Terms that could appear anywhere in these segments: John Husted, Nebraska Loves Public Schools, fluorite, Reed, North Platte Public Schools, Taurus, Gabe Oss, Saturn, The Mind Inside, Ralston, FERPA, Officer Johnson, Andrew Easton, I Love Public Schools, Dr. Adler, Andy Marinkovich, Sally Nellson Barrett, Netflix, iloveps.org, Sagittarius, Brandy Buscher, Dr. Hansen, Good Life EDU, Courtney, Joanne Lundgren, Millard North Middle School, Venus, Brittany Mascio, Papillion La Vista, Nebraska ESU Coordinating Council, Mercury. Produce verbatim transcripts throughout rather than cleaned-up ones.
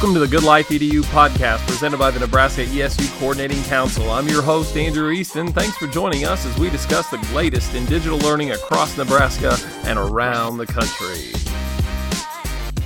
Welcome to the Good Life E D U podcast presented by the Nebraska E S U Coordinating Council. I'm your host, Andrew Easton. Thanks for joining us as we discuss the latest in digital learning across Nebraska and around the country.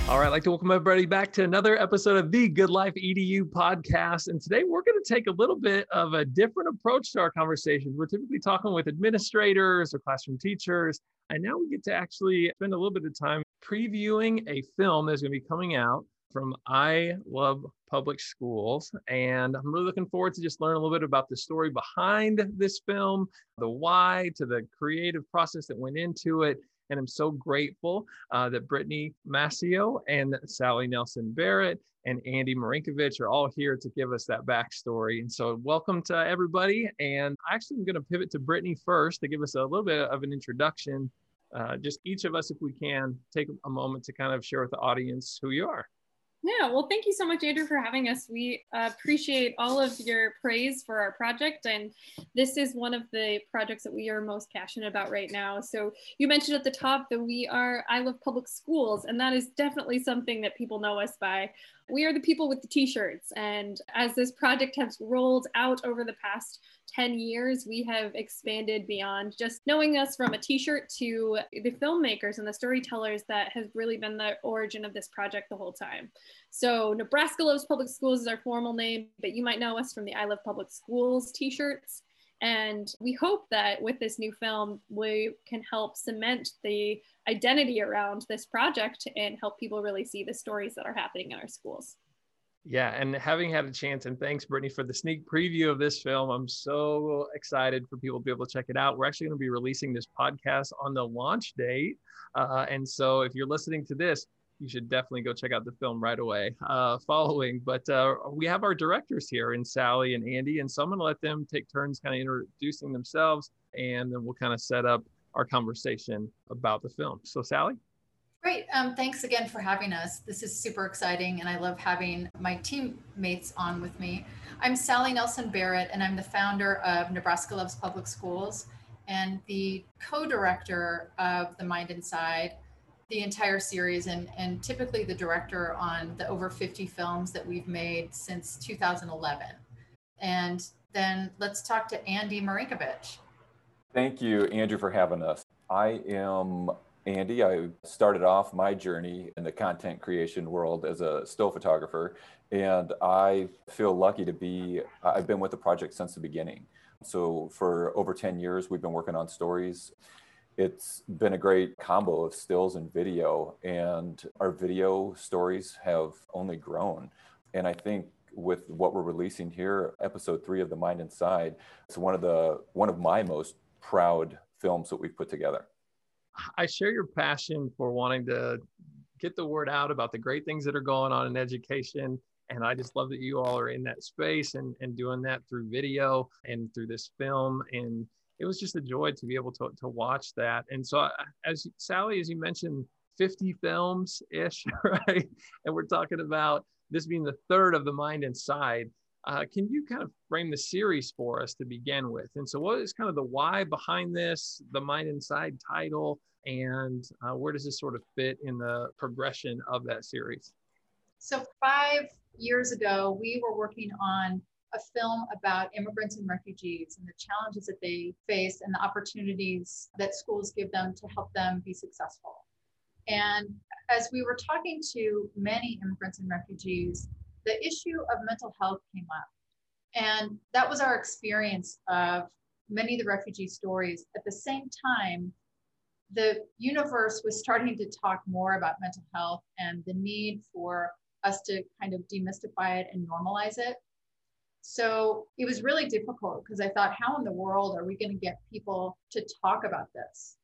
All right, I'd like to welcome everybody back to another episode of the Good Life E D U podcast. And today we're going to take a little bit of a different approach to our conversations. We're typically talking with administrators or classroom teachers, and now we get to actually spend a little bit of time previewing a film that's going to be coming out from I Love Public Schools. And I'm really looking forward to just learning a little bit about the story behind this film, the why, to the creative process that went into it. And I'm so grateful uh, that Brittany Mascio and Sally Nellson Barrett and Andy Marinkovich are all here to give us that backstory. And so welcome to everybody. And actually, I'm going to pivot to Brittany first to give us a little bit of an introduction. Uh, just each of us, if we can, take a moment to kind of share with the audience who you are. Yeah, well, thank you so much, Andrew, for having us. We appreciate all of your praise for our project, and this is one of the projects that we are most passionate about right now. So you mentioned at the top that we are I Love Public Schools, and that is definitely something that people know us by. We are the people with the t-shirts, and as this project has rolled out over the past ten years, we have expanded beyond just knowing us from a t-shirt to the filmmakers and the storytellers that has really been the origin of this project the whole time. So Nebraska Loves Public Schools is our formal name, but you might know us from the I Love Public Schools t-shirts. And we hope that with this new film, we can help cement the identity around this project and help people really see the stories that are happening in our schools. Yeah, and having had a chance, and thanks, Brittany, for the sneak preview of this film. I'm so excited for people to be able to check it out. We're actually going to be releasing this podcast on the launch date. Uh, and so if you're listening to this, you should definitely go check out the film right away uh, following. But uh, we have our directors here in Sally and Andy, and so I'm going to let them take turns kind of introducing themselves, and then we'll kind of set up our conversation about the film. So Sally? Great. Um, thanks again for having us. This is super exciting, and I love having my teammates on with me. I'm Sally Nellson Barrett, and I'm the founder of Nebraska Loves Public Schools and the co-director of The Mind Inside, the entire series, and, and typically the director on the over fifty films that we've made since two thousand eleven. And then let's talk to Andy Marinkovich. Thank you, Andrew, for having us. I am Andy. I started off my journey in the content creation world as a still photographer, and I feel lucky to be, I've been with the project since the beginning. So for over ten years, we've been working on stories. It's been a great combo of stills and video, and our video stories have only grown. And I think with what we're releasing here, episode three of The Mind Inside, it's one of the one of my most proud films that we've put together. I share your passion for wanting to get the word out about the great things that are going on in education. And I just love that you all are in that space and, and doing that through video and through this film. And it was just a joy to be able to, to watch that. And so as Sally, as you mentioned, fifty films-ish, right? And we're talking about this being the third of The Mind Inside. Uh, can you kind of frame the series for us to begin with? And so what is kind of the why behind this, The Mind Inside title, and uh, where does this sort of fit in the progression of that series? So five years ago, we were working on a film about immigrants and refugees and the challenges that they face and the opportunities that schools give them to help them be successful. And as we were talking to many immigrants and refugees, the issue of mental health came up. And that was our experience of many of the refugee stories. At the same time, the universe was starting to talk more about mental health and the need for us to kind of demystify it and normalize it. So it was really difficult because I thought, how in the world are we going to get people to talk about this?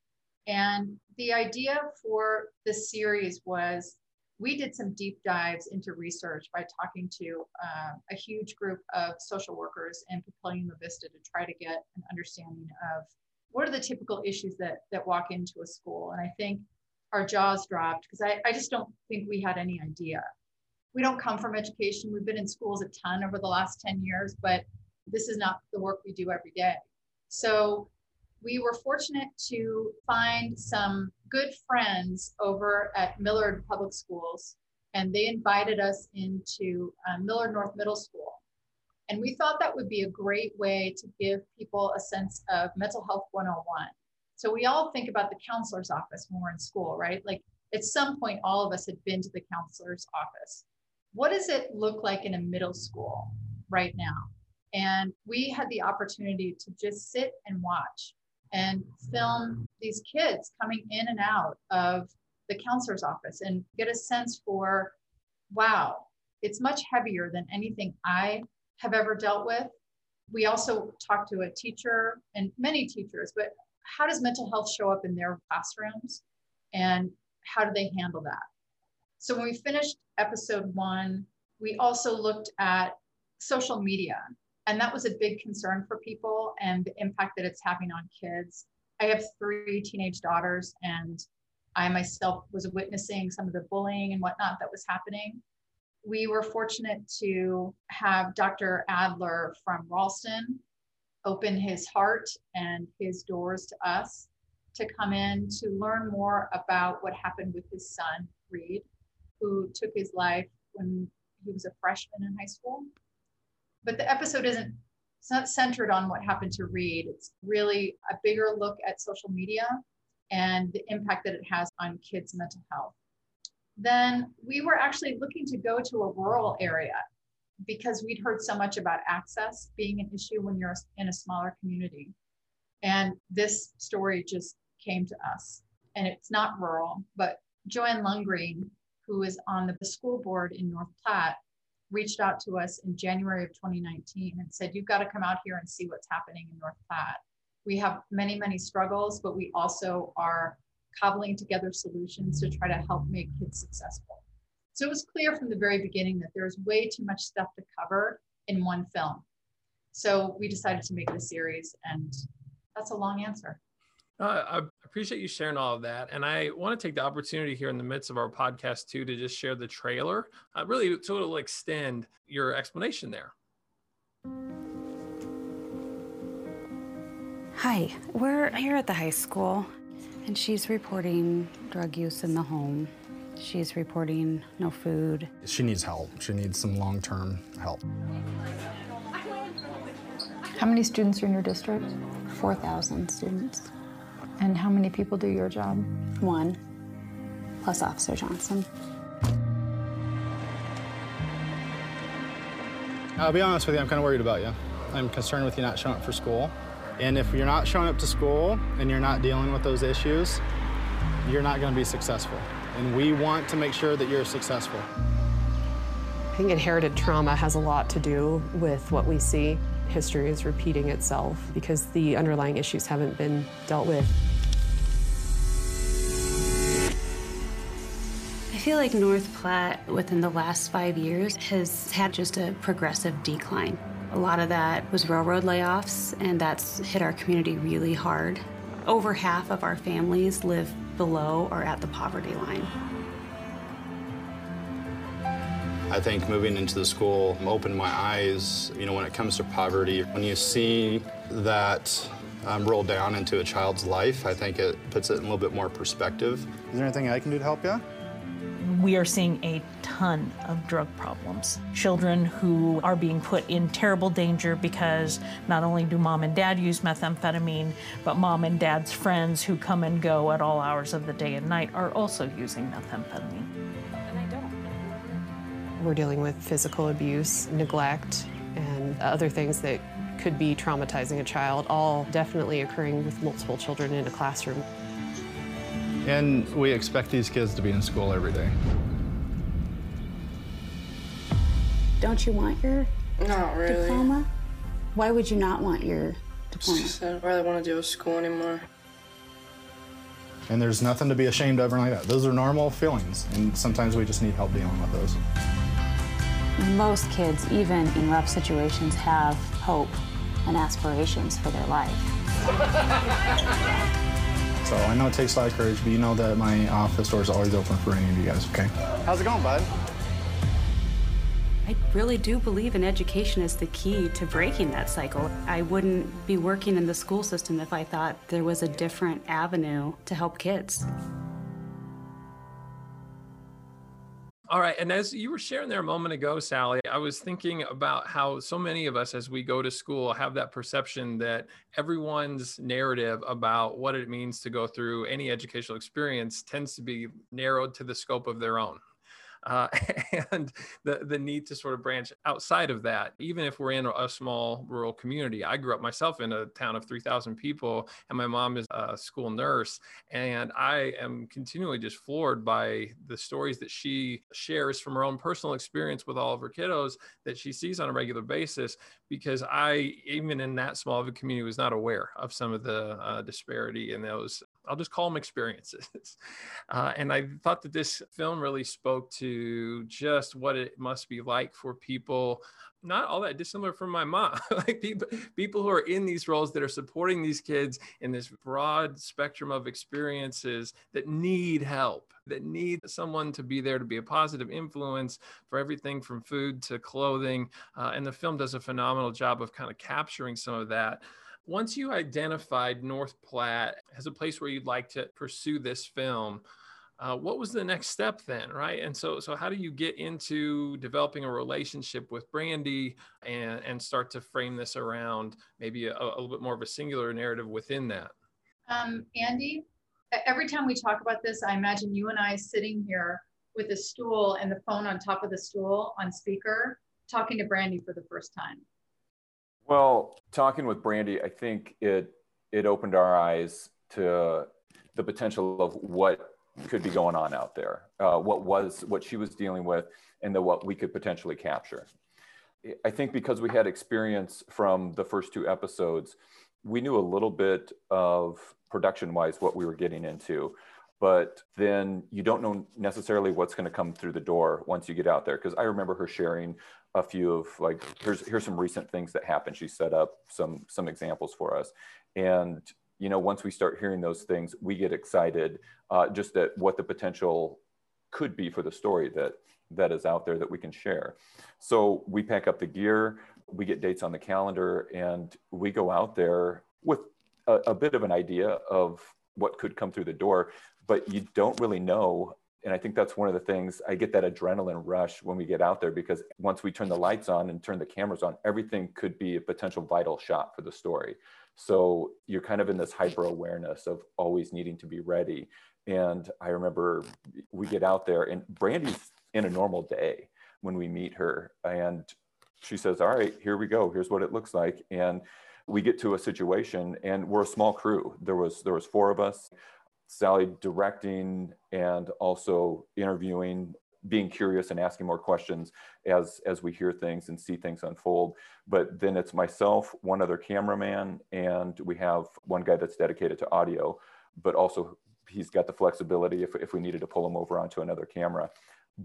And the idea for this series was we did some deep dives into research by talking to uh, a huge group of social workers in Papillion La Vista to try to get an understanding of what are the typical issues that, that walk into a school. And I think our jaws dropped because I, I just don't think we had any idea. We don't come from education. We've been in schools a ton over the last ten years, but this is not the work we do every day. So we were fortunate to find some good friends over at Millard Public Schools and they invited us into uh, Millard North Middle School. And we thought that would be a great way to give people a sense of mental health one oh one. So we all think about the counselor's office when we're in school, right? Like at some point, all of us had been to the counselor's office. What does it look like in a middle school right now? And we had the opportunity to just sit and watch and film these kids coming in and out of the counselor's office and get a sense for, wow, it's much heavier than anything I have ever dealt with. We also talked to a teacher and many teachers, but how does mental health show up in their classrooms and how do they handle that? So when we finished episode one, we also looked at social media, and that was a big concern for people and the impact that it's having on kids. I have three teenage daughters, and I myself was witnessing some of the bullying and whatnot that was happening. We were fortunate to have Doctor Adler from Ralston open his heart and his doors to us to come in to learn more about what happened with his son, Reed, who took his life when he was a freshman in high school. But the episode isn't, it's not centered on what happened to Reed. It's really a bigger look at social media and the impact that it has on kids' mental health. Then we were actually looking to go to a rural area because we'd heard so much about access being an issue when you're in a smaller community. And this story just came to us. And it's not rural, but Joanne Lundgren, who is on the school board in North Platte, reached out to us in January of twenty nineteen and said, you've got to come out here and see what's happening in North Platte. We have many, many struggles, but we also are cobbling together solutions to try to help make kids successful. So it was clear from the very beginning that there's way too much stuff to cover in one film. So we decided to make it a series, and that's a long answer. Uh, I appreciate you sharing all of that. And I want to take the opportunity here in the midst of our podcast too, to just share the trailer, uh, really to it'll extend your explanation there. Hi, we're here at the high school, and she's reporting drug use in the home. She's reporting no food. She needs help. She needs some long-term help. How many students are in your district? four thousand students. And how many people do your job? One, plus Officer Johnson. I'll be honest with you, I'm kind of worried about you. I'm concerned with you not showing up for school. And if you're not showing up to school and you're not dealing with those issues, you're not going to be successful. And we want to make sure that you're successful. I think inherited trauma has a lot to do with what we see. History is repeating itself because the underlying issues haven't been dealt with. I feel like North Platte within the last five years has had just a progressive decline. A lot of that was railroad layoffs, and that's hit our community really hard. Over half of our families live below or at the poverty line. I think moving into the school opened my eyes, you know, when it comes to poverty. When you see that um, roll down into a child's life, I think it puts it in a little bit more perspective. Is there anything I can do to help you? We are seeing a ton of drug problems. Children who are being put in terrible danger because not only do mom and dad use methamphetamine, but mom and dad's friends who come and go at all hours of the day and night are also using methamphetamine. And I don't. We're dealing with physical abuse, neglect, and other things that could be traumatizing a child, all definitely occurring with multiple children in a classroom. And we expect these kids to be in school every day. Don't you want your not really. diploma? Why would you not want your diploma? She said, I don't really want to deal with school anymore. And there's nothing to be ashamed of or like that. Those are normal feelings, and sometimes we just need help dealing with those. Most kids, even in rough situations, have hope and aspirations for their life. So I know it takes a lot of courage, but you know that my office door is always open for any of you guys, okay? How's it going, bud? I really do believe in education is the key to breaking that cycle. I wouldn't be working in the school system if I thought there was a different avenue to help kids. All right. And as you were sharing there a moment ago, Sally, I was thinking about how so many of us as we go to school have that perception that everyone's narrative about what it means to go through any educational experience tends to be narrowed to the scope of their own. Uh, and the, the need to sort of branch outside of that, even if we're in a small rural community. I grew up myself in a town of three thousand people, and my mom is a school nurse. And I am continually just floored by the stories that she shares from her own personal experience with all of her kiddos that she sees on a regular basis, because I, even in that small of a community, was not aware of some of the uh, disparity in those, I'll just call them experiences. Uh, and I thought that this film really spoke to just what it must be like for people, not all that dissimilar from my mom, like people, people who are in these roles that are supporting these kids in this broad spectrum of experiences that need help, that need someone to be there to be a positive influence for everything from food to clothing. Uh, and the film does a phenomenal job of kind of capturing some of that. Once you identified North Platte as a place where you'd like to pursue this film, uh, what was the next step then, right? And so so how do you get into developing a relationship with Brandy and, and start to frame this around maybe a, a little bit more of a singular narrative within that? Um, Andy, every time we talk about this, I imagine you and I sitting here with a stool and the phone on top of the stool on speaker, talking to Brandy for the first time. Well, talking with Brandy, I think it it opened our eyes to the potential of what could be going on out there, uh, what was what she was dealing with, and the, what we could potentially capture. I think because we had experience from the first two episodes, we knew a little bit of production-wise what we were getting into, but then you don't know necessarily what's going to come through the door once you get out there. Because I remember her sharing a few of like, here's here's some recent things that happened. She set up some some examples for us. And, you know, once we start hearing those things, we get excited uh, just at what the potential could be for the story that that is out there that we can share. So we pack up the gear, we get dates on the calendar, and we go out there with a, a bit of an idea of what could come through the door, but you don't really know. And I think that's one of the things, I get that adrenaline rush when we get out there, because once we turn the lights on and turn the cameras on, everything could be a potential vital shot for the story. So you're kind of in this hyper awareness of always needing to be ready. And I remember we get out there and Brandy's in a normal day when we meet her, and she says, all right, here we go. Here's what it looks like. And we get to a situation, and we're a small crew. There was, there was four of us. Sally directing and also interviewing, being curious and asking more questions as, as we hear things and see things unfold. But then it's myself, one other cameraman, and we have one guy that's dedicated to audio, but also he's got the flexibility if, if we needed to pull him over onto another camera.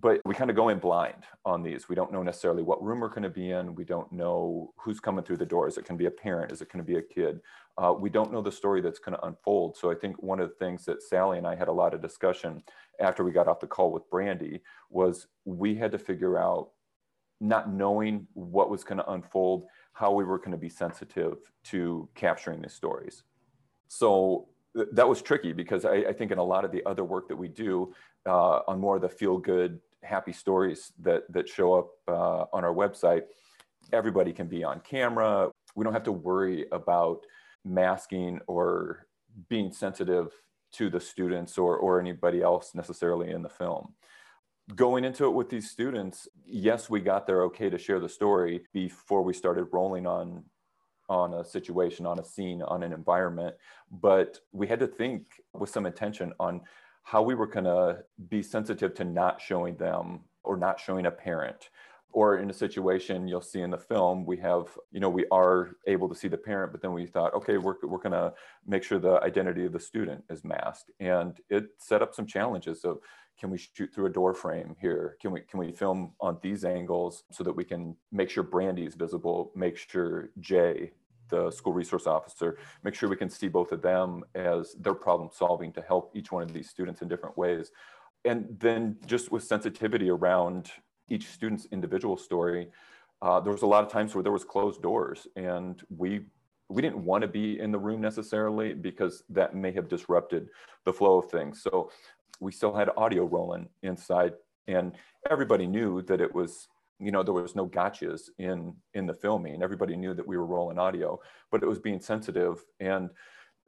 But we kind of go in blind on these. We don't know necessarily what room we're going to be in. We don't know who's coming through the door. Is it going to be a parent? Is it going to be a kid? Uh, we don't know the story that's going to unfold. So I think one of the things that Sally and I had a lot of discussion after we got off the call with Brandy was we had to figure out, not knowing what was going to unfold, how we were going to be sensitive to capturing these stories. So th- that was tricky, because I, I think in a lot of the other work that we do, Uh, on more of the feel-good, happy stories that, that show up uh, on our website, everybody can be on camera. We don't have to worry about masking or being sensitive to the students or, or anybody else necessarily in the film. Going into it with these students, yes, we got there okay to share the story before we started rolling on, on a situation, on a scene, on an environment, but we had to think with some intention on how we were going to be sensitive to not showing them or not showing a parent. Or in a situation you'll see in the film, we have, you know, we are able to see the parent, but then we thought, okay, we're, we're going to make sure the identity of the student is masked. And it set up some challenges of, can we shoot through a door frame here? Can we, can we film on these angles so that we can make sure Brandy's visible, make sure Jay, the school resource officer, make sure we can see both of them as they're problem solving to help each one of these students in different ways. And then just with sensitivity around each student's individual story, uh, there was a lot of times where there was closed doors, and we we didn't want to be in the room necessarily because that may have disrupted the flow of things. So we still had audio rolling inside And everybody knew that it was, you know, there was no gotchas in, in the filming. Everybody knew that we were rolling audio, but it was being sensitive. And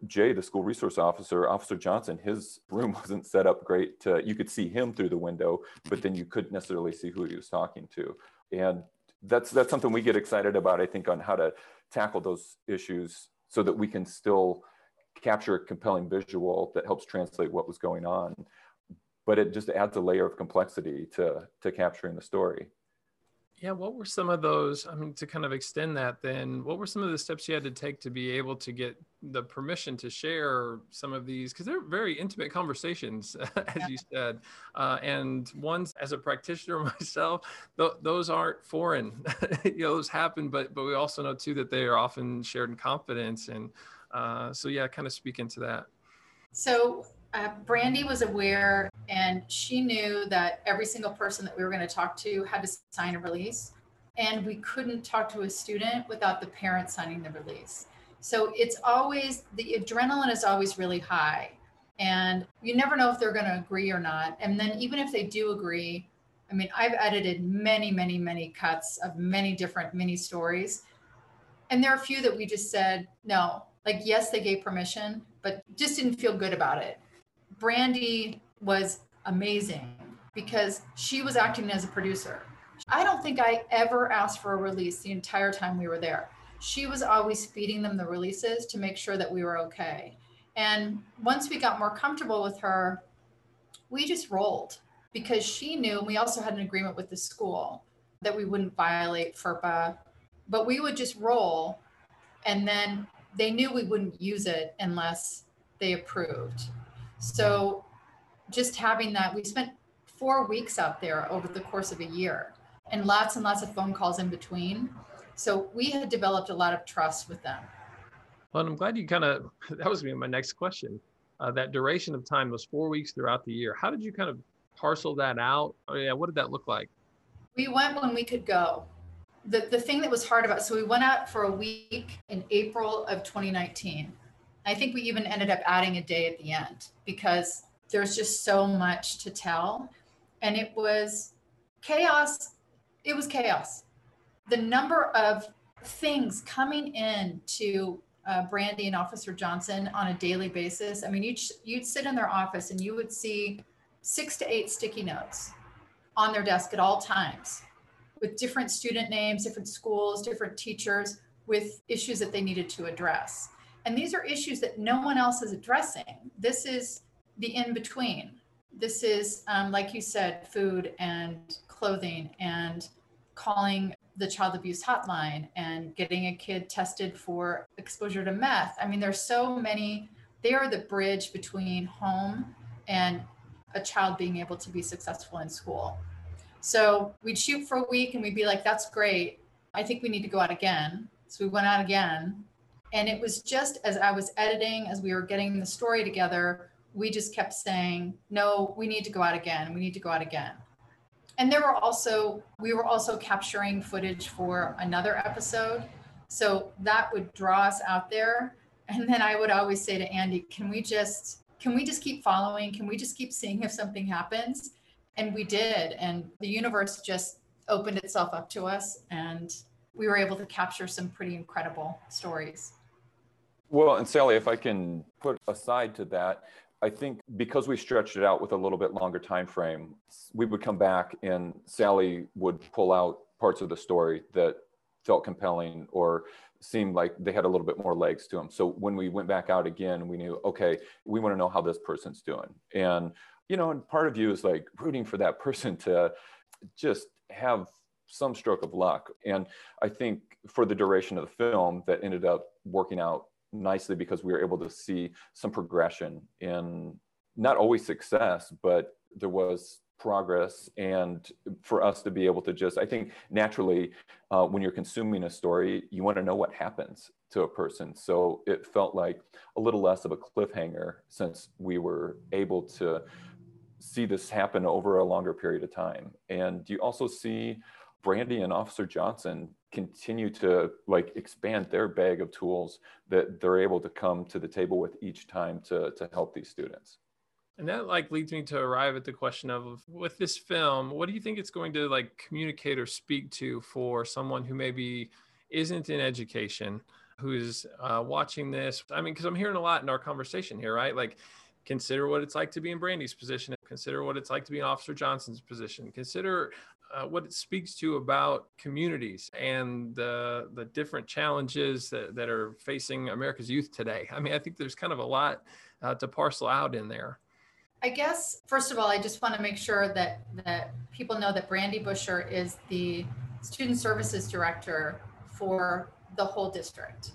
Jay, the school resource officer, Officer Johnson, his room wasn't set up great. To, you could see him through the window, but then you couldn't necessarily see who he was talking to. And that's, that's something we get excited about, I think, on how to tackle those issues so that we can still capture a compelling visual that helps translate what was going on. But it just adds a layer of complexity to, to capturing the story. Yeah, what were some of those, I mean, to kind of extend that then, what were some of the steps you had to take to be able to get the permission to share some of these? Because they're very intimate conversations, as you said. Uh, and ones, as a practitioner myself, th those aren't foreign. You know, those happen, but, but we also know too that they are often shared in confidence. And uh, so yeah, kind of speak into that. So Uh, Brandy was aware, and she knew that every single person that we were going to talk to had to sign a release, and we couldn't talk to a student without the parent signing the release. So it's always, the adrenaline is always really high, and you never know if they're going to agree or not. And then even if they do agree, I mean, I've edited many, many, many cuts of many different mini stories, and there are a few that we just said no. Like, yes, they gave permission, but just didn't feel good about it. Brandy was amazing because she was acting as a producer. I don't think I ever asked for a release the entire time we were there. She was always feeding them the releases to make sure that we were okay. And once we got more comfortable with her, we just rolled, because she knew, and we also had an agreement with the school that we wouldn't violate FERPA, but we would just roll. And then they knew we wouldn't use it unless they approved. So just having that, we spent four weeks out there over the course of a year, and lots and lots of phone calls in between. So we had developed a lot of trust with them. Well, and I'm glad you kind of, that was my next question. Uh, that duration of time was four weeks throughout the year. How did you kind of parcel that out? Oh, yeah, what did that look like? We went when we could go. The, the thing that was hard about, so we went out for a week in April of twenty nineteen. I think we even ended up adding a day at the end because there's just so much to tell. And it was chaos. It was chaos. The number of things coming in to uh, Brandy and Officer Johnson on a daily basis. I mean, you'd, you'd sit in their office and you would see six to eight sticky notes on their desk at all times with different student names, different schools, different teachers with issues that they needed to address. And these are issues that no one else is addressing. This is the in-between. This is, um, like you said, food and clothing and calling the child abuse hotline and getting a kid tested for exposure to meth. I mean, there's so many, they are the bridge between home and a child being able to be successful in school. So we'd shoot for a week and we'd be like, that's great. I think we need to go out again. So we went out again. And it was just as I was editing, as we were getting the story together, we just kept saying, no, we need to go out again. We need to go out again. And there were also, we were also capturing footage for another episode. So that would draw us out there. And then I would always say to Andy, can we just, can we just keep following? Can we just keep seeing if something happens? And we did. And the universe just opened itself up to us. And we were able to capture some pretty incredible stories. Well, and Sally, if I can put aside to that, I think because we stretched it out with a little bit longer time frame, we would come back and Sally would pull out parts of the story that felt compelling or seemed like they had a little bit more legs to them. So when we went back out again, we knew, okay, we want to know how this person's doing. And, you know, and part of you is like rooting for that person to just have some stroke of luck. And I think for the duration of the film, that ended up working out nicely because we were able to see some progression in not always success, but there was progress. And for us to be able to just, I think naturally, uh, when you're consuming a story, you want to know what happens to a person. So it felt like a little less of a cliffhanger since we were able to see this happen over a longer period of time. And you also see Brandy and Officer Johnson continue to like expand their bag of tools that they're able to come to the table with each time to, to help these students. And that like leads me to arrive at the question of, with this film, what do you think it's going to like communicate or speak to for someone who maybe isn't in education, who's uh, watching this? I mean, because I'm hearing a lot in our conversation here, right? Like, consider what it's like to be in Brandy's position. Consider what it's like to be in Officer Johnson's position. Consider uh, what it speaks to about communities and the, the different challenges that, that are facing America's youth today. I mean, I think there's kind of a lot uh, to parcel out in there. I guess, first of all, I just want to make sure that, that people know that Brandy Buscher is the Student Services Director for the whole district.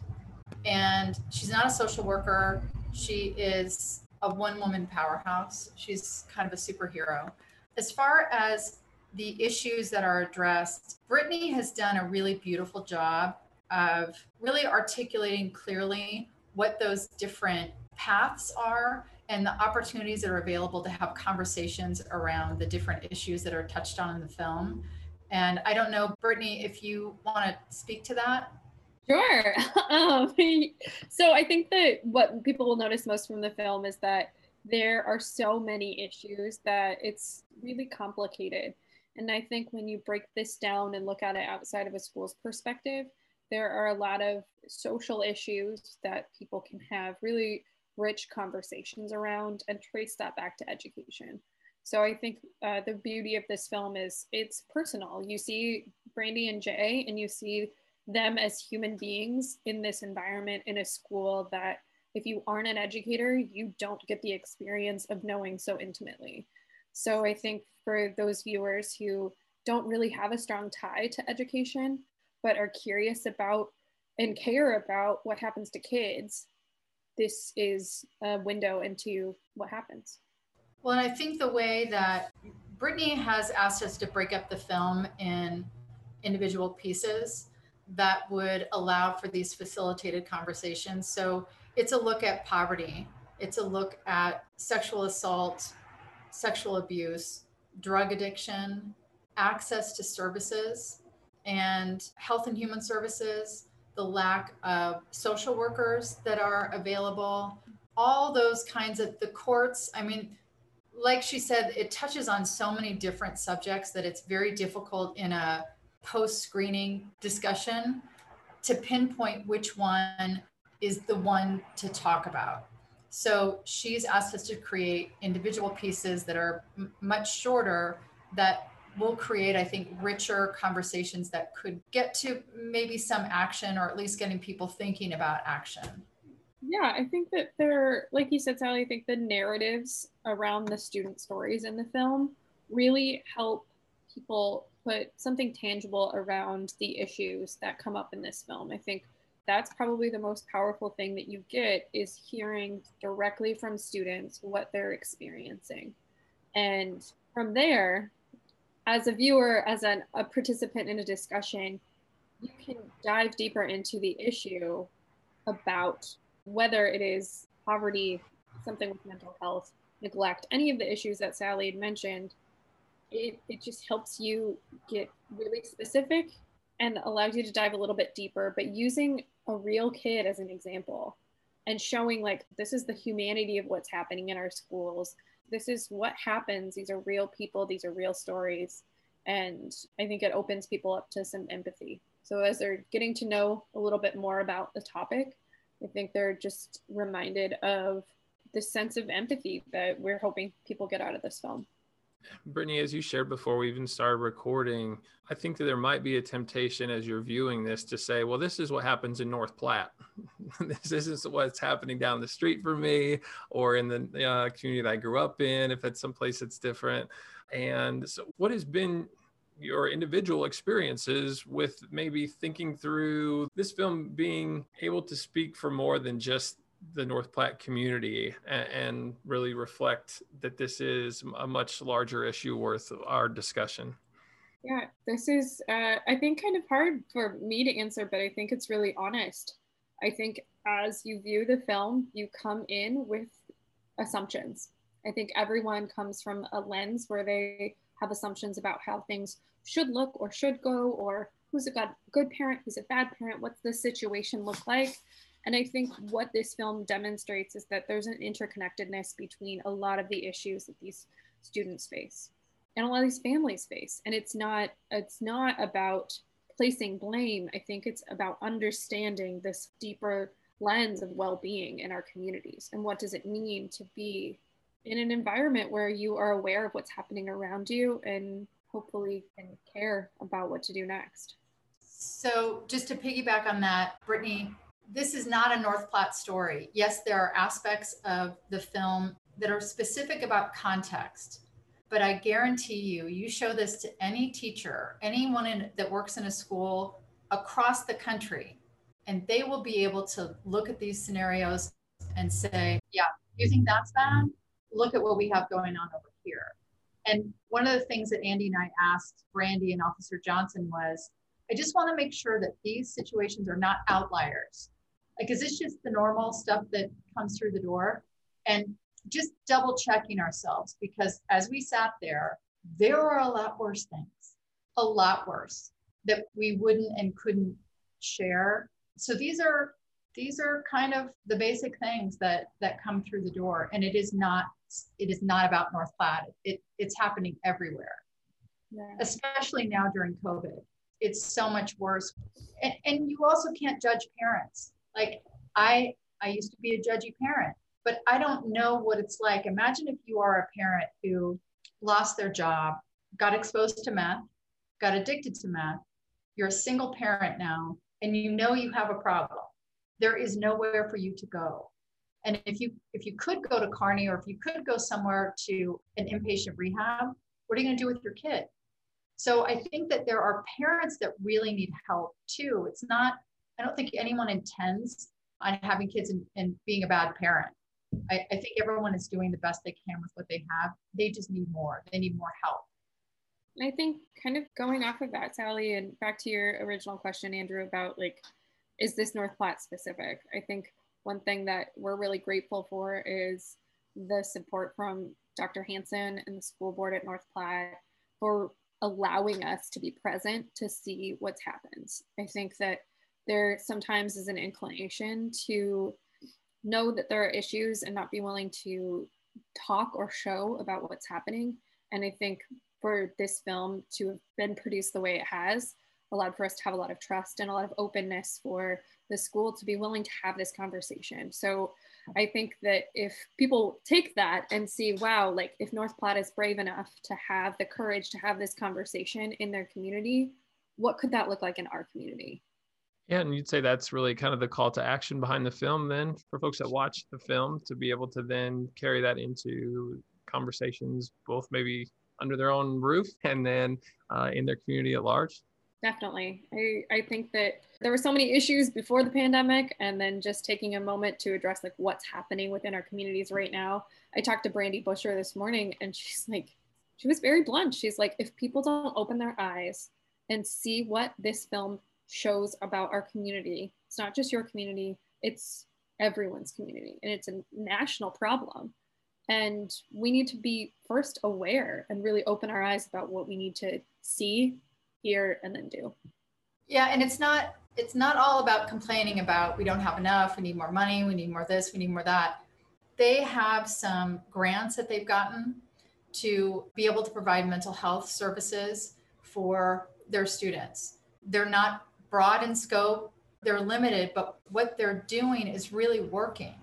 And she's not a social worker. She is a one-woman powerhouse. She's kind of a superhero. As far as the issues that are addressed, Brittany has done a really beautiful job of really articulating clearly what those different paths are and the opportunities that are available to have conversations around the different issues that are touched on in the film. And I don't know, Brittany, if you want to speak to that? Sure. Um, so I think that what people will notice most from the film is that there are so many issues that it's really complicated. And I think when you break this down and look at it outside of a school's perspective, there are a lot of social issues that people can have really rich conversations around and trace that back to education. So I think uh, the beauty of this film is it's personal. You see Brandy and Jay, and you see them as human beings in this environment in a school that if you aren't an educator, you don't get the experience of knowing so intimately. So I think for those viewers who don't really have a strong tie to education, but are curious about and care about what happens to kids, this is a window into what happens. Well, and I think the way that Brittany has asked us to break up the film in individual pieces that would allow for these facilitated conversations. So it's a look at poverty. It's a look at sexual assault, sexual abuse, drug addiction, access to services and health and human services, the lack of social workers that are available, all those kinds of the courts. I mean, like she said, it touches on so many different subjects that it's very difficult in a post-screening discussion to pinpoint which one is the one to talk about. So she's asked us to create individual pieces that are m- much shorter that will create, I think, richer conversations that could get to maybe some action or at least getting people thinking about action. Yeah, I think that they're, like you said, Sally, I think the narratives around the student stories in the film really help people put something tangible around the issues that come up in this film. I think that's probably the most powerful thing that you get is hearing directly from students what they're experiencing. And from there, as a viewer, as an, a participant in a discussion, you can dive deeper into the issue about whether it is poverty, something with mental health, neglect, any of the issues that Sally had mentioned. It, it just helps you get really specific and allows you to dive a little bit deeper, but using a real kid as an example and showing like, this is the humanity of what's happening in our schools. This is what happens. These are real people. These are real stories. And I think it opens people up to some empathy. So as they're getting to know a little bit more about the topic, I think they're just reminded of the sense of empathy that we're hoping people get out of this film. Brittany, as you shared before we even started recording, I think that there might be a temptation as you're viewing this to say, well, this is what happens in North Platte. This isn't what's happening down the street for me or in the uh, community that I grew up in, if it's someplace that's different. And so what has been your individual experiences with maybe thinking through this film being able to speak for more than just the North Platte community and, and really reflect that this is a much larger issue worth our discussion? Yeah, this is, uh, I think, kind of hard for me to answer, but I think it's really honest. I think as you view the film, you come in with assumptions. I think everyone comes from a lens where they have assumptions about how things should look or should go, or who's a good, good parent, who's a bad parent, what's the situation look like? And I think what this film demonstrates is that there's an interconnectedness between a lot of the issues that these students face and a lot of these families face. And it's not, it's not about placing blame. I think it's about understanding this deeper lens of well-being in our communities. And what does it mean to be in an environment where you are aware of what's happening around you and hopefully can care about what to do next. So just to piggyback on that, Brittany, this is not a North Platte story. Yes, there are aspects of the film that are specific about context, but I guarantee you, you show this to any teacher, anyone in, that works in a school across the country, and they will be able to look at these scenarios and say, yeah, you think that's bad? Look at what we have going on over here. And one of the things that Andy and I asked Brandy and Officer Johnson was, I just want to make sure that these situations are not outliers. Like, is this just the normal stuff that comes through the door? And just double checking ourselves, because as we sat there, there were a lot worse things, a lot worse that we wouldn't and couldn't share. So these are these are kind of the basic things that that come through the door. And it is not it is not about North Platte. It it's happening everywhere, yeah. Especially now during COVID. It's so much worse. And, and you also can't judge parents. Like I I used to be a judgy parent, but I don't know what it's like. Imagine if you are a parent who lost their job, got exposed to meth, got addicted to meth. You're a single parent now, and you know you have a problem. There is nowhere for you to go. And if you if you could go to Kearney, or if you could go somewhere to an inpatient rehab, what are you gonna do with your kid? So I think that there are parents that really need help too. It's not, I don't think anyone intends on having kids and, and being a bad parent. I, I think everyone is doing the best they can with what they have. They just need more. They need more help. And I think kind of going off of that, Sally, and back to your original question, Andrew, about like, is this North Platte specific? I think one thing that we're really grateful for is the support from Doctor Hansen and the school board at North Platte for allowing us to be present to see what's happened. I think that there sometimes is an inclination to know that there are issues and not be willing to talk or show about what's happening. And I think for this film to have been produced the way it has allowed for us to have a lot of trust and a lot of openness for the school to be willing to have this conversation. So I think that if people take that and see, wow, like if North Platte is brave enough to have the courage to have this conversation in their community, what could that look like in our community? Yeah, and you'd say that's really kind of the call to action behind the film then, for folks that watch the film to be able to then carry that into conversations, both maybe under their own roof and then uh, in their community at large. Definitely. I, I think that there were so many issues before the pandemic, and then just taking a moment to address like what's happening within our communities right now. I talked to Brandy Buscher this morning, and she's like, she was very blunt. She's like, if people don't open their eyes and see what this film shows about our community, it's not just your community, it's everyone's community, and it's a national problem. And we need to be first aware and really open our eyes about what we need to see, hear, and then do. Yeah, and it's not it's not all about complaining about we don't have enough, we need more money, we need more this, we need more that. They have some grants that they've gotten to be able to provide mental health services for their students. They're not broad in scope, they're limited, but what they're doing is really working.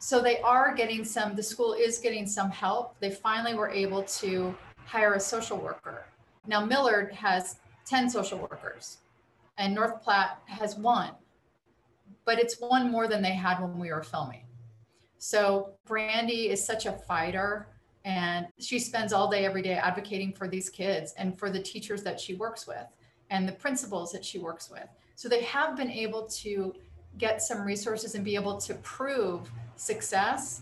So they are getting some, the school is getting some help. They finally were able to hire a social worker. Now Millard has ten social workers and North Platte has one, but it's one more than they had when we were filming. So Brandy is such a fighter, and she spends all day every day advocating for these kids and for the teachers that she works with and the principals that she works with. So they have been able to get some resources and be able to prove success,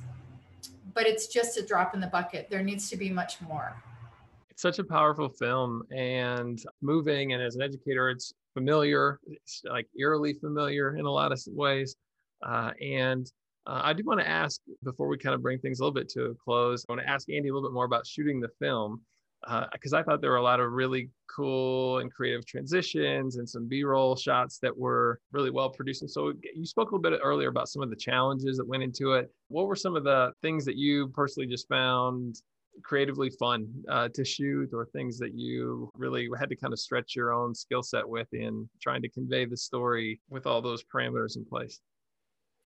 but it's just a drop in the bucket. There needs to be much more. Such a powerful film and moving, and as an educator it's familiar, it's like eerily familiar in a lot of ways, uh, and uh, I do want to ask, before we kind of bring things a little bit to a close, I want to ask Andy a little bit more about shooting the film because uh, I thought there were a lot of really cool and creative transitions and some B-roll shots that were really well produced. And so you spoke a little bit earlier about some of the challenges that went into it. What were some of the things that you personally just found creatively fun uh, to shoot, or things that you really had to kind of stretch your own skill set with in trying to convey the story with all those parameters in place?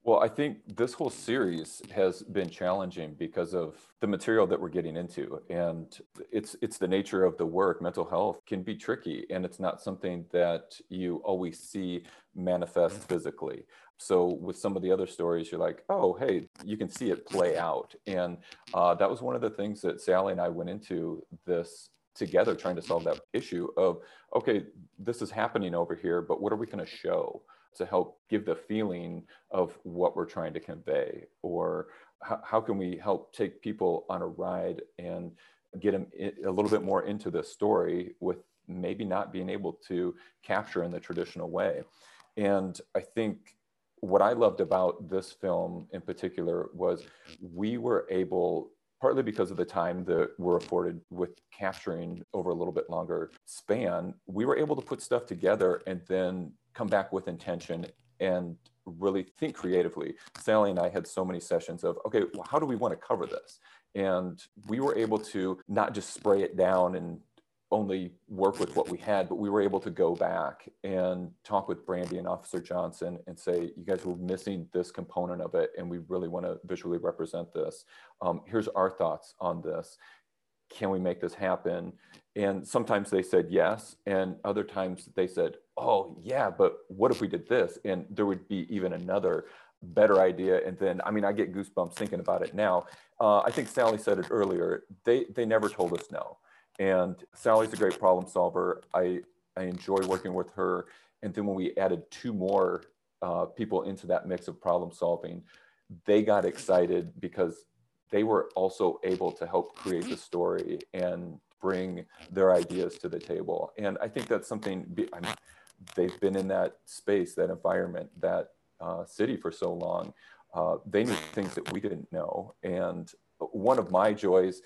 Well, I think this whole series has been challenging because of the material that we're getting into, and it's it's the nature of the work. Mental health can be tricky, and it's not something that you always see manifest physically. So with some of the other stories, you're like, oh, hey, you can see it play out. And uh, that was one of the things that Sally and I went into this together, trying to solve that issue of, okay, this is happening over here, but what are we going to show to help give the feeling of what we're trying to convey? Or h- how can we help take people on a ride and get them a little bit more into the story with maybe not being able to capture in the traditional way? And I think what I loved about this film in particular was we were able, partly because of the time that we're afforded with capturing over a little bit longer span, we were able to put stuff together and then come back with intention and really think creatively. Sally and I had so many sessions of, okay, well, how do we want to cover this? And we were able to not just spray it down and only work with what we had, but we were able to go back and talk with Brandy and Officer Johnson and say, you guys were missing this component of it, and we really want to visually represent this. Um, here's our thoughts on this. Can we make this happen? And sometimes they said yes, and other times they said, oh yeah, but what if we did this? And there would be even another better idea. And then, I mean, I get goosebumps thinking about it now. Uh, I think Sally said it earlier, they, they never told us no. And Sally's a great problem solver. I, I enjoy working with her. And then when we added two more uh, people into that mix of problem solving, they got excited because they were also able to help create the story and bring their ideas to the table. And I think that's something, I mean, they've been in that space, that environment, that uh, city for so long. Uh, they knew things that we didn't know. And one of my joys,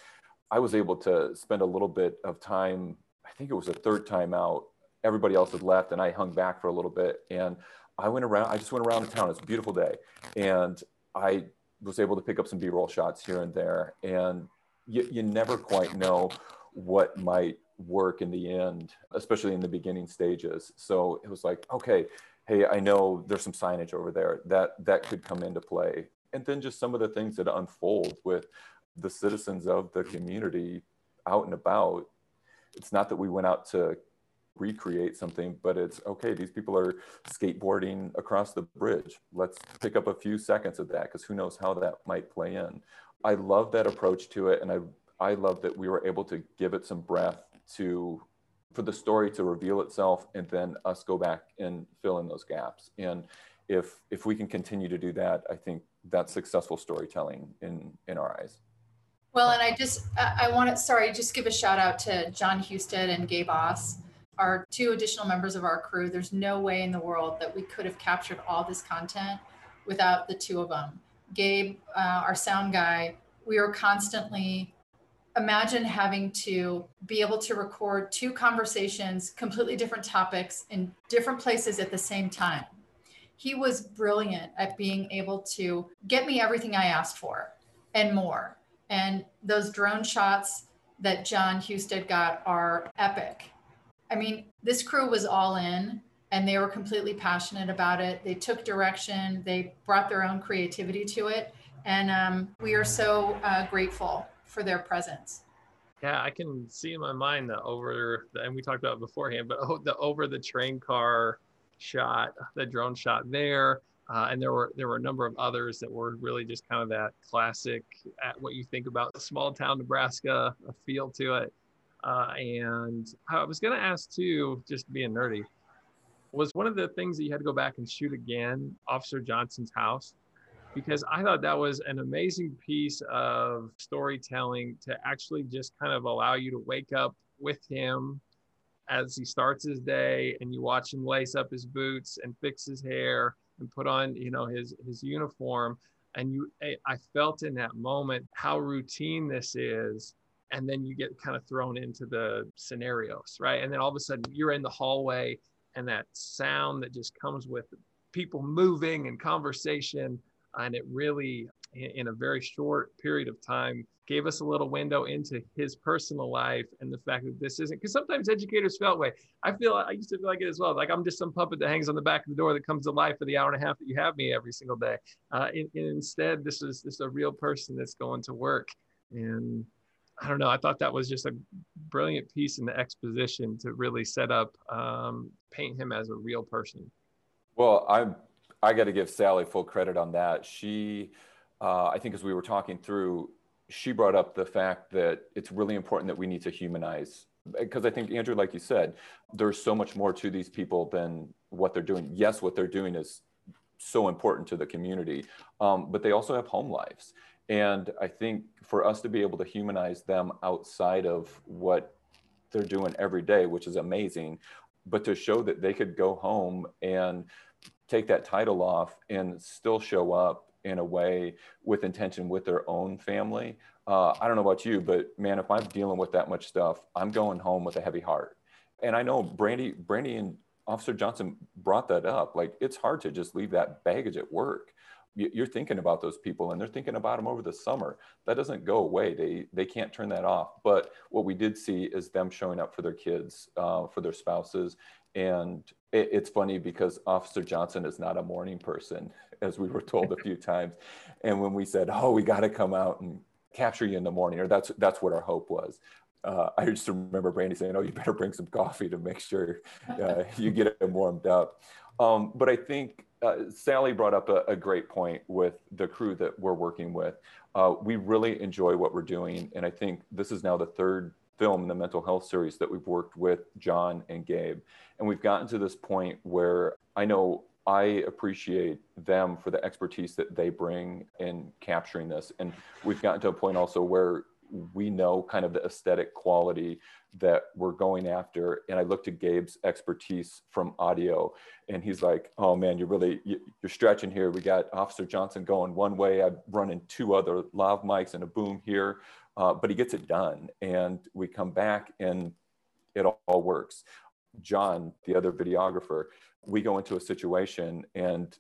I was able to spend a little bit of time, I think it was the third time out, everybody else had left and I hung back for a little bit. And I went around, I just went around the town, it's a beautiful day. And I was able to pick up some B-roll shots here and there. And you, you never quite know what might work in the end, especially in the beginning stages. So it was like, okay, hey, I know there's some signage over there that that could come into play. And then just some of the things that unfold with the citizens of the community out and about. It's not that we went out to recreate something, but it's okay, these people are skateboarding across the bridge. Let's pick up a few seconds of that, because who knows how that might play in. I love that approach to it. And I I love that we were able to give it some breath to, for the story to reveal itself, and then us go back and fill in those gaps. And if if we can continue to do that, I think that's successful storytelling in, in our eyes. Well, and I just, I want to, sorry, just give a shout out to John Husted and Gabe Oss, our two additional members of our crew. There's no way in the world that we could have captured all this content without the two of them. Gabe, uh, our sound guy, we were constantly, imagine having to be able to record two conversations, completely different topics in different places at the same time. He was brilliant at being able to get me everything I asked for and more. And those drone shots that John Husted got are epic. I mean, this crew was all in and they were completely passionate about it. They took direction, they brought their own creativity to it. And um, we are so uh, grateful for their presence. Yeah, I can see in my mind the over, and we talked about it beforehand, but oh, the over the train car shot, the drone shot there. Uh, and there were there were a number of others that were really just kind of that classic, at what you think about small town Nebraska feel to it. Uh, and I was going to ask too, just being nerdy, was one of the things that you had to go back and shoot again, Officer Johnson's house, because I thought that was an amazing piece of storytelling to actually just kind of allow you to wake up with him as he starts his day, and you watch him lace up his boots and fix his hair and put on, you know, his his uniform. And you, I felt in that moment how routine this is, and then you get kind of thrown into the scenarios, right? And then all of a sudden you're in the hallway, and that sound that just comes with people moving and conversation, and it really, in a very short period of time, gave us a little window into his personal life and the fact that this isn't, because sometimes educators felt way. I feel, I used to feel like it as well. Like, I'm just some puppet that hangs on the back of the door that comes to life for the hour and a half that you have me every single day. Uh, and, and instead, this is this is a real person that's going to work. And I don't know, I thought that was just a brilliant piece in the exposition to really set up, um, paint him as a real person. Well, I'm, I got to give Sally full credit on that. She, uh, I think as we were talking through, she brought up the fact that it's really important that we need to humanize, because I think, Andrew, like you said, there's so much more to these people than what they're doing. Yes, what they're doing is so important to the community, um, but they also have home lives. And I think for us to be able to humanize them outside of what they're doing every day, which is amazing, but to show that they could go home and take that title off and still show up in a way with intention with their own family. Uh, I don't know about you, but man, if I'm dealing with that much stuff, I'm going home with a heavy heart. And I know Brandy, Brandy and Officer Johnson brought that up. Like, it's hard to just leave that baggage at work. You're thinking about those people, and they're thinking about them over the summer. That doesn't go away. They they can't turn that off. But what we did see is them showing up for their kids, uh, for their spouses. And it, it's funny because Officer Johnson is not a morning person, as we were told a few times. And when we said, oh, we got to come out and capture you in the morning, or that's that's what our hope was. Uh, I just remember Brandy saying, oh, you better bring some coffee to make sure uh, you get them warmed up. Um, but I think uh, Sally brought up a, a great point with the crew that we're working with. Uh, we really enjoy what we're doing. And I think this is now the third film in the mental health series that we've worked with John and Gabe. And we've gotten to this point where I know I appreciate them for the expertise that they bring in capturing this. And we've gotten to a point also where we know kind of the aesthetic quality that we're going after. And I looked at Gabe's expertise from audio, and he's like, oh man, you're really, you're stretching here. We got Officer Johnson going one way. I'm running two other lav mics and a boom here, uh, but he gets it done. And we come back and it all works. John, the other videographer, we go into a situation and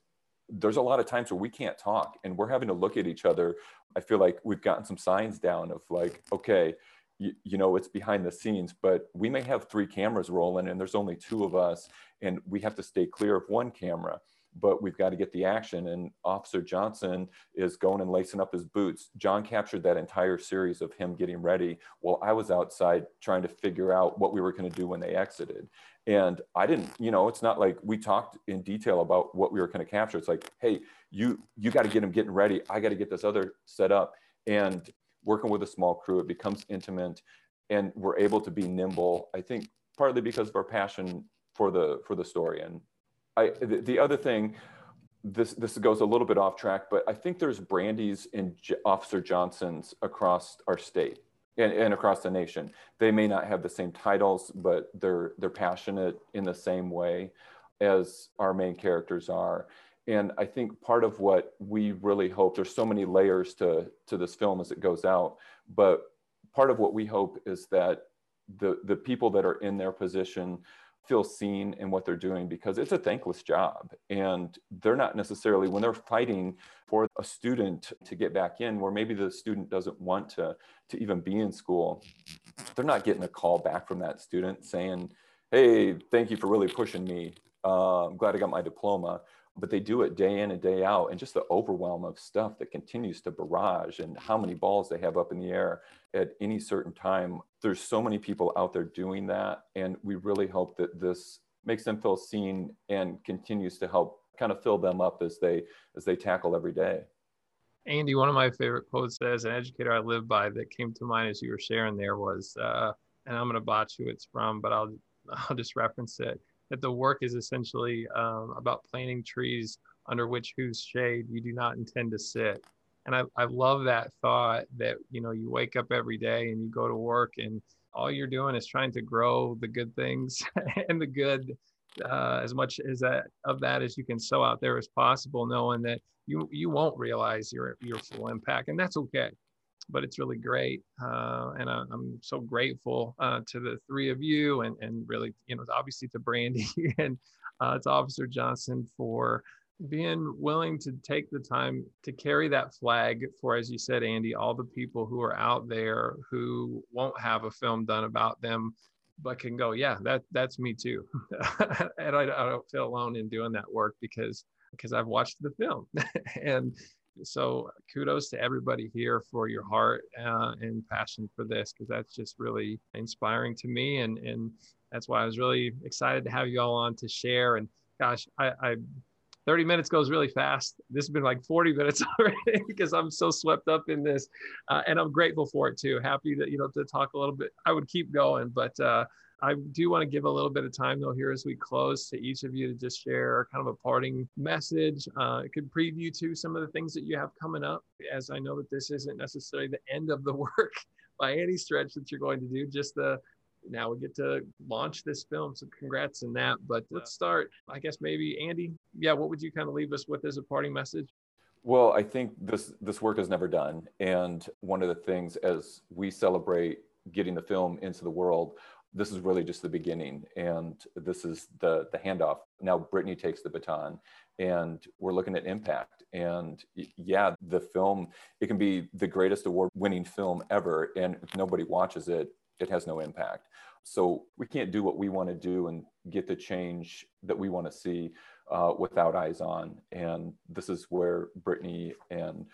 there's a lot of times where we can't talk and we're having to look at each other. I feel like we've gotten some signs down of like, okay, you, you know, it's behind the scenes, but we may have three cameras rolling and there's only two of us and we have to stay clear of one camera, but we've got to get the action. And Officer Johnson is going and lacing up his boots. John captured that entire series of him getting ready while I was outside trying to figure out what we were going to do when they exited. And I didn't, you know, it's not like we talked in detail about what we were going to capture. It's like, hey, you, you got to get them getting ready. I got to get this other set up. And working with a small crew, it becomes intimate and we're able to be nimble. I think partly because of our passion for the, for the story. And I, the, the other thing, this, this goes a little bit off track, but I think there's Brandy's and J- Officer Johnson's across our state. And, and across the nation. They may not have the same titles, but they're they're passionate in the same way as our main characters are. And I think part of what we really hope, there's so many layers to, to this film as it goes out, but part of what we hope is that the, the people that are in their position feel seen in what they're doing, because it's a thankless job. And they're not necessarily, when they're fighting for a student to get back in, where maybe the student doesn't want to, to even be in school, they're not getting a call back from that student saying, hey, thank you for really pushing me. Uh, I'm glad I got my diploma. But they do it day in and day out. And just the overwhelm of stuff that continues to barrage and how many balls they have up in the air at any certain time. There's so many people out there doing that. And we really hope that this makes them feel seen and continues to help kind of fill them up as they as they tackle every day. Andy, one of my favorite quotes as an educator I live by that came to mind as you were sharing there was, uh, and I'm going to botch who it's from, but I'll I'll just reference it. That the work is essentially um, about planting trees under which whose shade you do not intend to sit. And I, I love that thought that, you know, you wake up every day and you go to work and all you're doing is trying to grow the good things and the good, uh, as much as that of that as you can sow out there as possible, knowing that you, you won't realize your, your full impact. And that's okay. but it's really great. Uh, and I, I'm so grateful uh, to the three of you, and, and really, you know, obviously to Brandy and uh, to Officer Johnson for being willing to take the time to carry that flag for, as you said, Andy, all the people who are out there who won't have a film done about them, but can go, yeah, that that's me too. And I, I don't feel alone in doing that work because, because I've watched the film. And so kudos to everybody here for your heart uh, and passion for this, because that's just really inspiring to me. And, and that's why I was really excited to have you all on to share. And gosh, I, I thirty minutes goes really fast. This has been like forty minutes already because I'm so swept up in this, uh, and I'm grateful for it too. Happy that, you know, to talk a little bit. I would keep going, but uh, I do want to give a little bit of time though here as we close to each of you to just share kind of a parting message. Uh, it could preview to some of the things that you have coming up, as I know that this isn't necessarily the end of the work by any stretch that you're going to do. Just the now we get to launch this film, so congrats on that. But let's start, I guess, maybe Andy. Yeah, what would you kind of leave us with as a parting message? Well, I think this this work is never done, and one of the things as we celebrate getting the film into the world, this is really just the beginning, and this is the the handoff. Now Brittany takes the baton, and we're looking at impact. And yeah, the film, it can be the greatest award-winning film ever, and if nobody watches it, it has no impact. So we can't do what we want to do and get the change that we want to see uh, without eyes on. And this is where Brittany and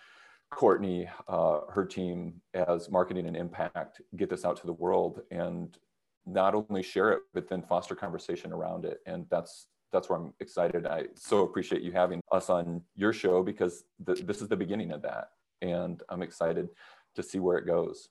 Courtney, uh, her team as marketing and impact, get this out to the world and not only share it, but then foster conversation around it. And that's that's where I'm excited. I so appreciate you having us on your show, because th- this is the beginning of that. And I'm excited to see where it goes.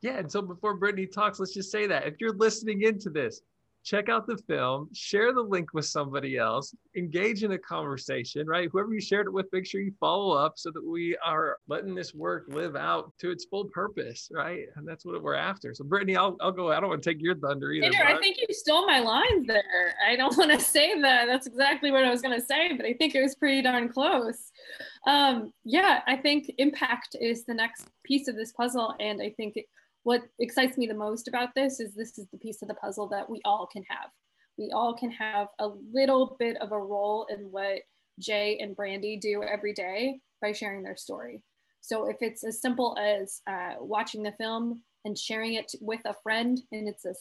Yeah, and so before Brittany talks, let's just say that if you're listening into this, check out the film, share the link with somebody else, engage in a conversation, right? Whoever you shared it with, make sure you follow up so that we are letting this work live out to its full purpose, right? And that's what we're after. So Brittany, I'll I'll go. I don't want to take your thunder either. Peter, I think you stole my lines there. I don't want to say that. That's exactly what I was going to say, but I think it was pretty darn close. Um, yeah, I think impact is the next piece of this puzzle, and I think it, what excites me the most about this is this is the piece of the puzzle that we all can have. We all can have a little bit of a role in what Jay and Brandy do every day by sharing their story. So if it's as simple as uh, watching the film and sharing it with a friend, and it's a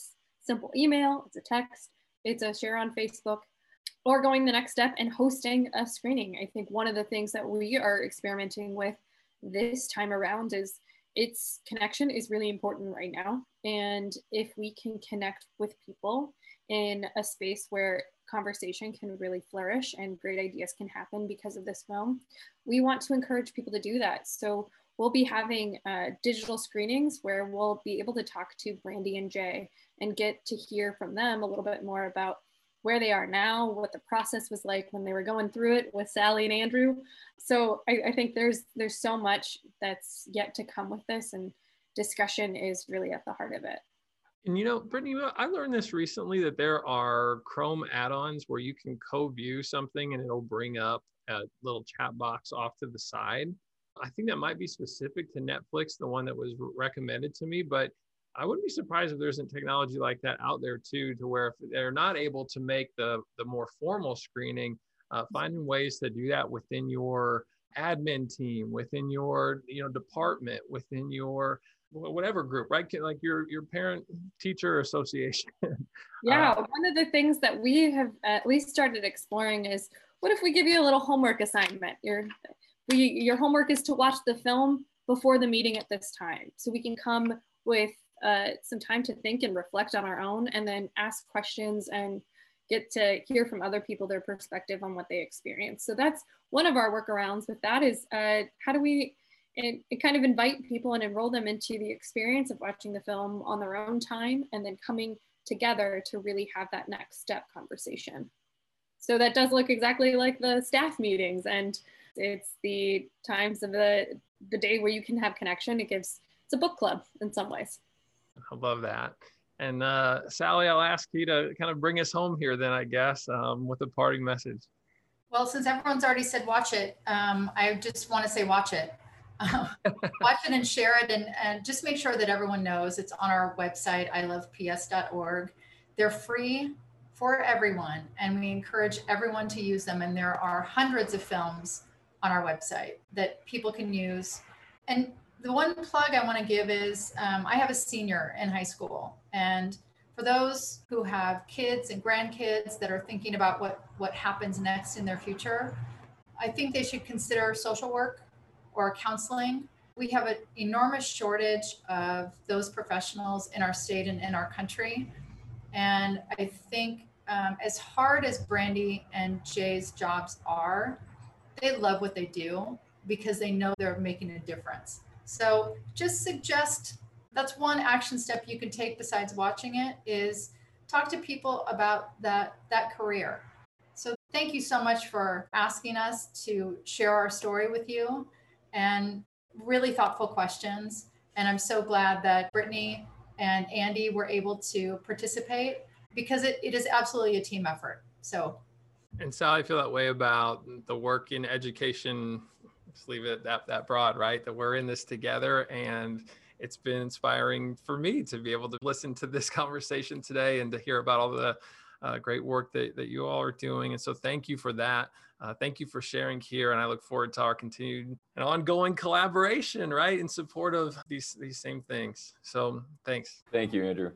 simple email, it's a text, it's a share on Facebook, or going the next step and hosting a screening. I think one of the things that we are experimenting with this time around is its connection is really important right now. And if we can connect with people in a space where conversation can really flourish and great ideas can happen because of this film, we want to encourage people to do that. So we'll be having uh, digital screenings where we'll be able to talk to Brandy and Jay and get to hear from them a little bit more about where they are now, what the process was like when they were going through it with Sally and Andrew. So I, I think there's there's so much that's yet to come with this, and discussion is really at the heart of it. And you know, Brittany, I learned this recently that there are Chrome add-ons where you can co-view something and it'll bring up a little chat box off to the side. I think that might be specific to Netflix, the one that was recommended to me, but I wouldn't be surprised if there isn't technology like that out there too, to where if they're not able to make the, the more formal screening, uh, finding ways to do that within your admin team, within your, you know, department, within your whatever group, right? Like your, your parent teacher association. Yeah. Uh, one of the things that we have at least started exploring is, what if we give you a little homework assignment? Your, we, your homework is to watch the film before the meeting at this time. So we can come with Uh, some time to think and reflect on our own, and then ask questions and get to hear from other people their perspective on what they experience. So that's one of our workarounds with that is uh, how do we and, and kind of invite people and enroll them into the experience of watching the film on their own time, and then coming together to really have that next step conversation. So that does look exactly like the staff meetings, and it's the times of the, the day where you can have connection. It gives, it's a book club in some ways. I love that. And uh, Sally, I'll ask you to kind of bring us home here then, I guess, um, with a parting message. Well, since everyone's already said watch it, um, I just want to say watch it. um, watch it and share it, and, and just make sure that everyone knows it's on our website, i love p s dot org. They're free for everyone, and we encourage everyone to use them. And there are hundreds of films on our website that people can use. And the one plug I want to give is um, I have a senior in high school, and for those who have kids and grandkids that are thinking about what what happens next in their future, I think they should consider social work or counseling. We have an enormous shortage of those professionals in our state and in our country, and I think Um, as hard as Brandy and Jay's jobs are, they love what they do because they know they're making a difference. So just suggest, that's one action step you can take besides watching it, is talk to people about that, that career. So thank you so much for asking us to share our story with you, and really thoughtful questions. And I'm so glad that Brittany and Andy were able to participate, because it, it is absolutely a team effort. So, and Sally, I feel that way about the work in education. Just leave it that that broad, right? That we're in this together, and it's been inspiring for me to be able to listen to this conversation today and to hear about all the uh, great work that, that you all are doing. And so thank you for that. Uh, thank you for sharing here. And I look forward to our continued and ongoing collaboration, right? In support of these, these same things. So thanks. Thank you, Andrew.